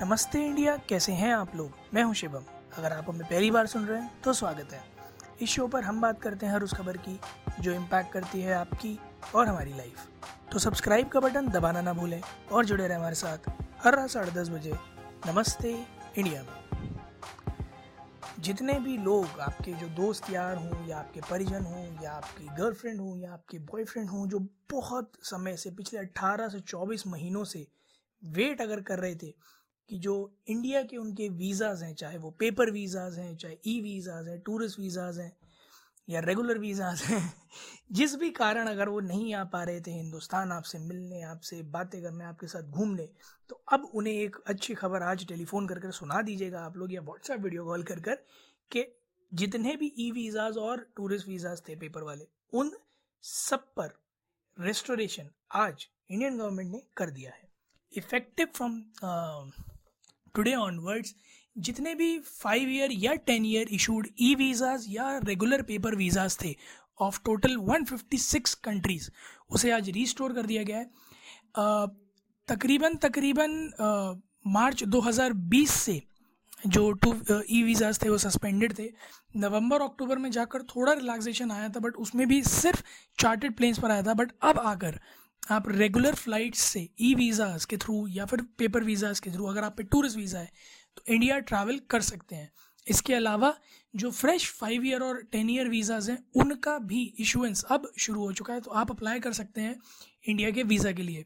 नमस्ते इंडिया, कैसे हैं आप लोग। मैं हूं शिवम। अगर आप हमें पहली बार सुन रहे हैं तो स्वागत है। इस शो पर हम बात करते हैं हर उस खबर की जो इम्पैक्ट करती है आपकी और हमारी लाइफ। तो सब्सक्राइब का बटन दबाना ना भूलें और जुड़े रहें हमारे साथ हर रात 10:30 बजे नमस्ते इंडिया में। जितने भी लोग आपके जो दोस्त यार हों या आपके परिजन हों या आपकी गर्लफ्रेंड हों या आपके बॉयफ्रेंड हों, जो बहुत समय से पिछले 18 से 24 महीनों से वेट अगर कर रहे थे कि जो इंडिया के उनके वीज़ाज़ हैं, चाहे वो पेपर वीज़ाज़ हैं, चाहे ई वीज़ाज़ हैं, टूरिस्ट वीज़ाज़ हैं या रेगुलर वीज़ाज़ हैं, जिस भी कारण अगर वो नहीं आ पा रहे थे हिंदुस्तान आपसे मिलने, आपसे बातें करने, आपके साथ घूमने, तो अब उन्हें एक अच्छी खबर आज टेलीफोन कर सुना दीजिएगा आप लोग या व्हाट्सएप वीडियो कॉल कर के जितने भी ई वीज़ाज़ और टूरिस्ट वीज़ाज़ थे पेपर वाले, उन सब पर रेस्टोरेशन आज इंडियन गवर्नमेंट ने कर दिया है। इफेक्टिव फ्रॉम टुडे ऑनवर्ड्स जितने भी 5 ईयर या 10 ईयर इशूड ई वीज़ाज या रेगुलर पेपर वीज़ाज थे ऑफ टोटल 156 कंट्रीज़, उसे आज रीस्टोर कर दिया गया है। तकरीबन मार्च 2020 से जो ई वीज़ाज थे वो सस्पेंडेड थे। नवंबर अक्टूबर में जाकर थोड़ा रिलैक्सेशन आया था, बट उसमें भी सिर्फ चार्टर्ड प्लेन्स पर आया था। बट अब आकर आप रेगुलर फ्लाइट्स से ई वीज़ाज़ के थ्रू या फिर पेपर वीज़ाज़ के थ्रू अगर आप पे टूरिस्ट वीज़ा है तो इंडिया ट्रैवल कर सकते हैं। इसके अलावा जो फ्रेश 5 ईयर और 10 ईयर वीज़ाज़ हैं उनका भी इशुएंस अब शुरू हो चुका है, तो आप अप्लाई कर सकते हैं इंडिया के वीज़ा के लिए।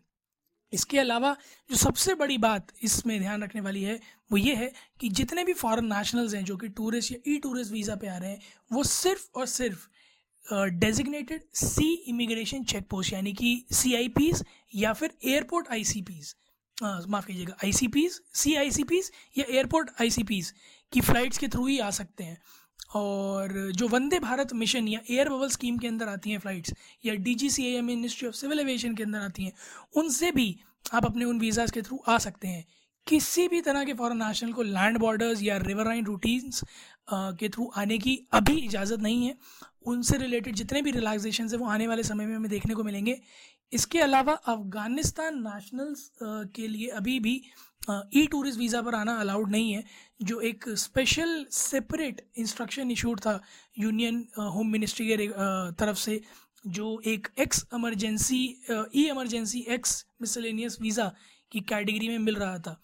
इसके अलावा जो सबसे बड़ी बात इसमें ध्यान रखने वाली है वो ये है कि जितने भी फॉरेन नेशनल्स हैं जो कि टूरिस्ट या ई टूरिस्ट वीज़ा पे आ रहे हैं, वो सिर्फ और सिर्फ designated sea immigration check post यानी कि CIPs या फिर एयरपोर्ट ICPs, माफ़ कीजिएगा ICPs, CICPs या एयरपोर्ट ICPs की फ़्लाइट्स के थ्रू ही आ सकते हैं। और जो वंदे भारत मिशन या एयर बबल स्कीम के अंदर आती हैं फ़्लाइट्स या DGCA ministry of civil aviation के अंदर आती हैं, उनसे भी आप अपने उन वीज़ाज़ के थ्रू आ सकते हैं। किसी भी तरह के फॉरेन नेशनल को लैंड बॉर्डर्स या रिवराइन रूटीन्स के थ्रू आने की अभी इजाज़त नहीं है। उनसे रिलेटेड जितने भी रिलैक्सेशन है वो आने वाले समय में हमें देखने को मिलेंगे। इसके अलावा अफ़गानिस्तान नेशनल्स के लिए अभी भी ई टूरिस्ट वीज़ा पर आना अलाउड नहीं है, जो एक स्पेशल सेपरेट इंस्ट्रक्शन इशूड था यूनियन होम मिनिस्ट्री के तरफ से, जो एक e emergency X miscellaneous visa की कैटेगरी में मिल रहा था।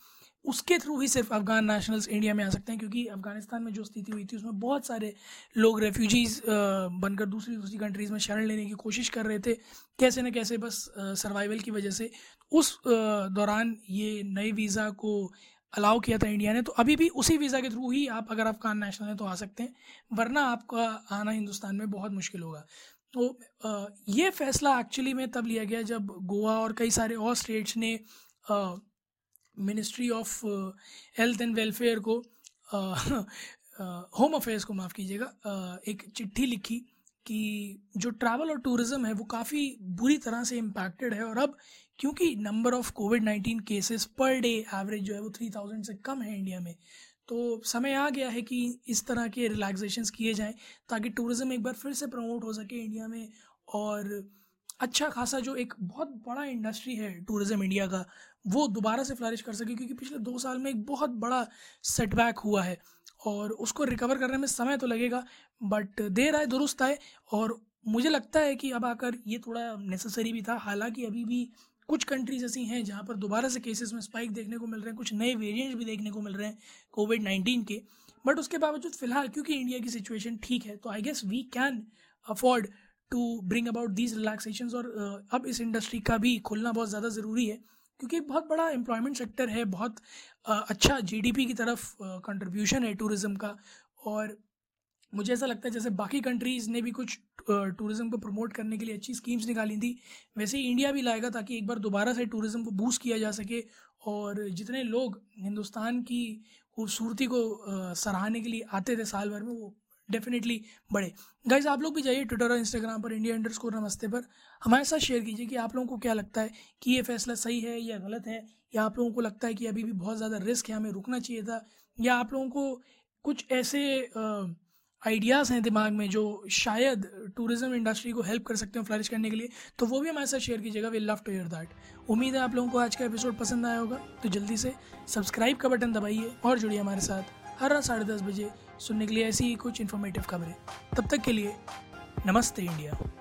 उसके थ्रू ही सिर्फ अफ़गान नेशनल्स इंडिया में आ सकते हैं, क्योंकि अफ़गानिस्तान में जो स्थिति हुई थी उसमें बहुत सारे लोग रेफ्यूजीज़ बनकर दूसरी कंट्रीज़ में शरण लेने की कोशिश कर रहे थे, कैसे न कैसे बस सर्वाइवल की वजह से। उस दौरान ये नए वीज़ा को अलाउ किया था इंडिया ने, तो अभी भी उसी वीज़ा के थ्रू ही आप अगर अफ़गान नेशनल हैं तो आ सकते हैं, वरना आपका आना हिंदुस्तान में बहुत मुश्किल होगा। तो ये फ़ैसला एक्चुअली में तब लिया गया जब गोवा और कई सारे और स्टेट्स ने ministry of health and welfare को, होम अफेयर्स को, माफ़ कीजिएगा, एक चिट्ठी लिखी कि जो ट्रैवल और टूरिज़म है वो काफ़ी बुरी तरह से इम्पैक्टेड है, और अब क्योंकि number of COVID-19 cases per day average जो है वो 3,000 से कम है इंडिया में, तो समय आ गया है कि इस तरह के रिलैक्सेशंस किए जाएं ताकि टूरिज़म एक बार फिर से प्रमोट हो सके इंडिया में। और अच्छा खासा जो एक बहुत बड़ा इंडस्ट्री है टूरिज़म इंडिया का, वो दोबारा से फ्लरिश कर सके, क्योंकि पिछले 2 साल में एक बहुत बड़ा सेटबैक हुआ है और उसको रिकवर करने में समय तो लगेगा, बट देर आए दुरुस्त आए। और मुझे लगता है कि अब आकर ये थोड़ा नेसेसरी भी था। हालांकि अभी भी कुछ कंट्रीज़ ऐसी हैं जहाँ पर दोबारा से केसेस में स्पाइक देखने को मिल रहे हैं, कुछ नए वेरिएंट्स भी देखने को मिल रहे हैं COVID-19 के, बट उसके बावजूद फ़िलहाल क्योंकि इंडिया की सिचुएशन ठीक है, तो I guess we can afford to bring about these relaxations. और अब इस इंडस्ट्री का भी खुलना बहुत ज़्यादा ज़रूरी है, क्योंकि बहुत बड़ा एम्प्लॉयमेंट सेक्टर है, बहुत अच्छा GDP की तरफ कंट्रीब्यूशन है टूरिज़म का। और मुझे ऐसा लगता है जैसे बाकी कंट्रीज़ ने भी कुछ टूरिज़म को प्रमोट करने के लिए अच्छी स्कीम्स निकाली थी, वैसे ही इंडिया भी लाएगा, ताकि एक बार दोबारा से टूरिज़म को बूस्ट किया जा सके और जितने लोग हिंदुस्तान की खूबसूरती को सराहने के लिए आते थे साल भर में, वो डेफिनेटली बड़े। गाइज, आप लोग भी जाइए ट्विटर और इंस्टाग्राम पर India_Namaste पर हमारे साथ शेयर कीजिए कि आप लोगों को क्या लगता है कि ये फ़ैसला सही है या गलत है, या आप लोगों को लगता है कि अभी भी बहुत ज़्यादा रिस्क है, हमें रुकना चाहिए था, या आप लोगों को कुछ ऐसे आइडियाज़ हैं दिमाग में जो शायद टूरिज़्म इंडस्ट्री को हेल्प कर सकते हैं फ्लरिश करने के लिए, तो वो भी हमारे साथ शेयर कीजिएगा। We love to hear that. उम्मीद है आप लोगों को आज का एपिसोड पसंद आया होगा, तो जल्दी से सब्सक्राइब का बटन दबाइए और जुड़िए हमारे साथ हर रात 10:30 बजे सुनने के लिए ऐसी ही कुछ इन्फॉर्मेटिव खबरें। तब तक के लिए नमस्ते इंडिया।